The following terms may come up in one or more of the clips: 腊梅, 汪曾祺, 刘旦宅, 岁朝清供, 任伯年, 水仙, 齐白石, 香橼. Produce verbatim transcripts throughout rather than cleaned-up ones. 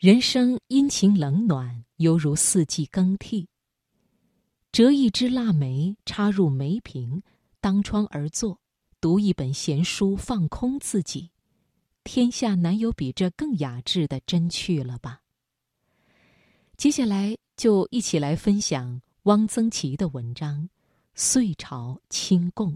人生阴晴冷暖，犹如四季更替。折一枝腊梅插入梅瓶，当窗而坐，读一本闲书，放空自己，天下难有比这更雅致的真趣了吧。接下来就一起来分享汪曾祺的文章《岁朝清供》。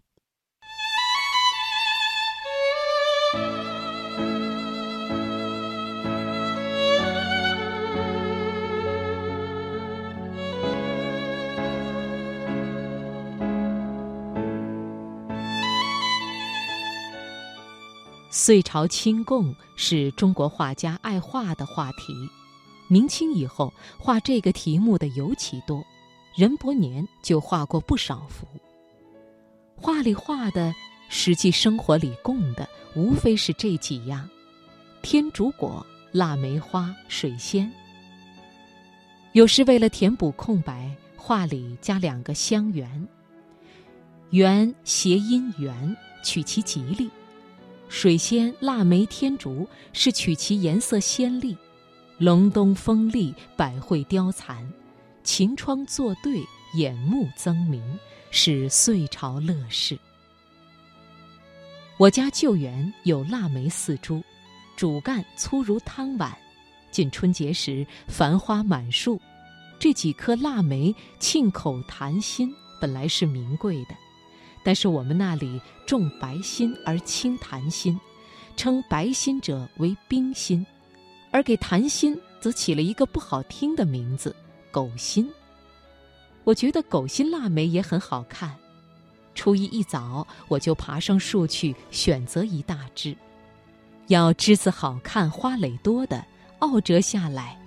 岁朝清供是中国画家爱画的话题，明清以后画这个题目的尤其多，任伯年就画过不少幅。画里画的，实际生活里供的，无非是这几样：天竺果、腊梅花、水仙。有时为了填补空白，画里加两个香橼，橼谐音圆，取其吉利。水仙、腊梅、天竺是取其颜色鲜丽，隆冬风丽，百卉凋残，晴窗作对，眼目增明，是岁朝乐事。我家旧园有腊梅四株，主干粗如汤碗，近春节时繁花满树，这几棵腊梅沁口谈心，本来是名贵的，但是我们那里重白心而轻檀心，称白心者为冰心，而给檀心则起了一个不好听的名字，狗心。我觉得狗心腊梅也很好看，初一一早我就爬上树去选择一大枝，要枝子好看花蕾多的，拗折下来，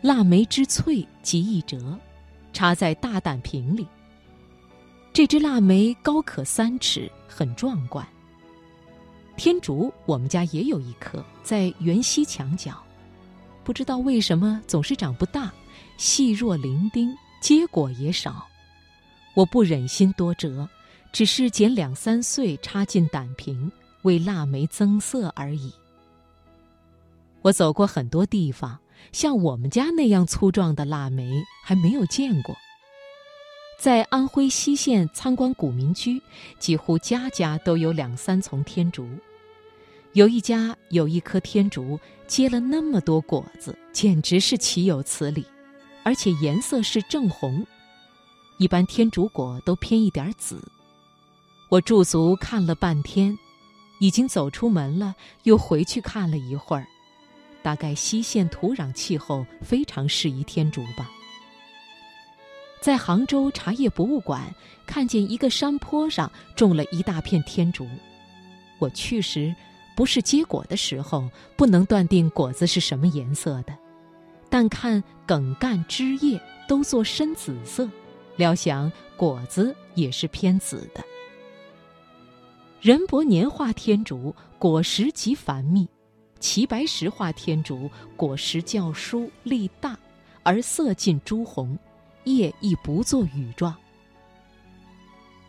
腊梅之翠即一折，插在大胆瓶里。这只腊梅高可三尺，很壮观。天竺我们家也有一棵，在园西墙角，不知道为什么总是长不大，细若伶仃，结果也少。我不忍心多折，只是剪两三穗插进胆瓶，为腊梅增色而已。我走过很多地方，像我们家那样粗壮的腊梅还没有见过。在安徽西县参观古民居，几乎家家都有两三丛天竺，有一家有一棵天竺结了那么多果子，简直是岂有此理，而且颜色是正红，一般天竺果都偏一点紫。我驻足看了半天，已经走出门了，又回去看了一会儿，大概西县土壤气候非常适宜天竺吧。在杭州茶叶博物馆看见一个山坡上种了一大片天竺，我去时不是结果的时候，不能断定果子是什么颜色的，但看梗干枝叶都做深紫色，料想果子也是偏紫的。任伯年画天竺果实极繁密，齐白石画天竺果实较疏粒大，而色近朱红，叶亦不作羽状。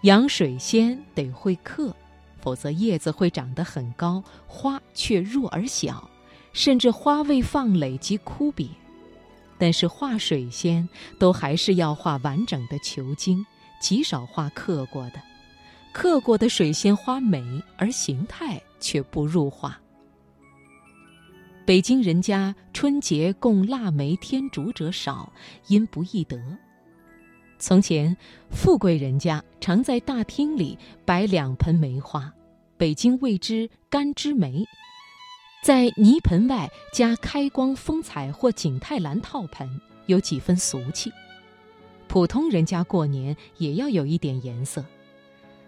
养水仙得会克，否则叶子会长得很高，花却弱而小，甚至花未放蕾即枯瘪。但是画水仙都还是要画完整的球茎，极少画克过的。克过的水仙花美，而形态却不入画。北京人家春节供腊梅天竺者少，因不易得。从前富贵人家常在大厅里摆两盆梅花，北京谓之干枝梅，在泥盆外加开光风采或景泰蓝套盆，有几分俗气。普通人家过年也要有一点颜色，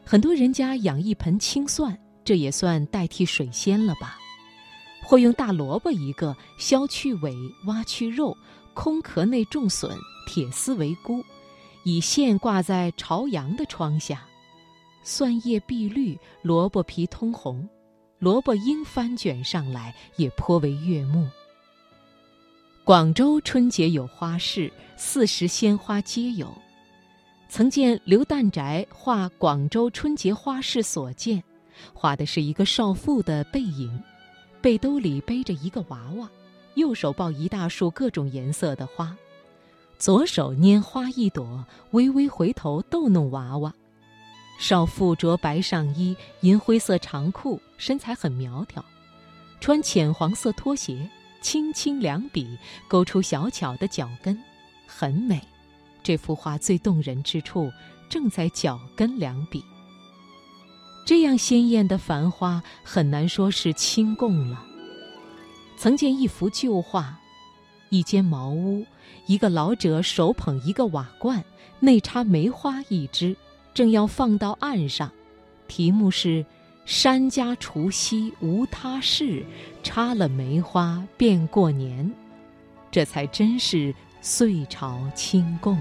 很多人家养一盆青蒜，这也算代替水仙了吧。或用大萝卜一个，削去尾，挖去肉，空壳内种笋，铁丝为箍，以线挂在朝阳的窗下。蒜叶碧绿，萝卜皮通红，萝卜缨翻卷上来，也颇为悦目。广州春节有花市，四时鲜花皆有。曾见刘旦宅画广州春节花市所见，画的是一个少妇的背影，背兜里背着一个娃娃，右手抱一大束各种颜色的花，左手拈花一朵，微微回头逗弄娃娃。少妇着白上衣、银灰色长裤，身材很苗条，穿浅黄色拖鞋，轻轻两笔勾出小巧的脚跟，很美。这幅画最动人之处正在脚跟两笔。这样鲜艳的繁花很难说是清供了。曾见一幅旧画，一间茅屋，一个老者手捧一个瓦罐，内插梅花一枝，正要放到岸上，题目是山家除夕无他事，插了梅花便过年。这才真是岁朝清供。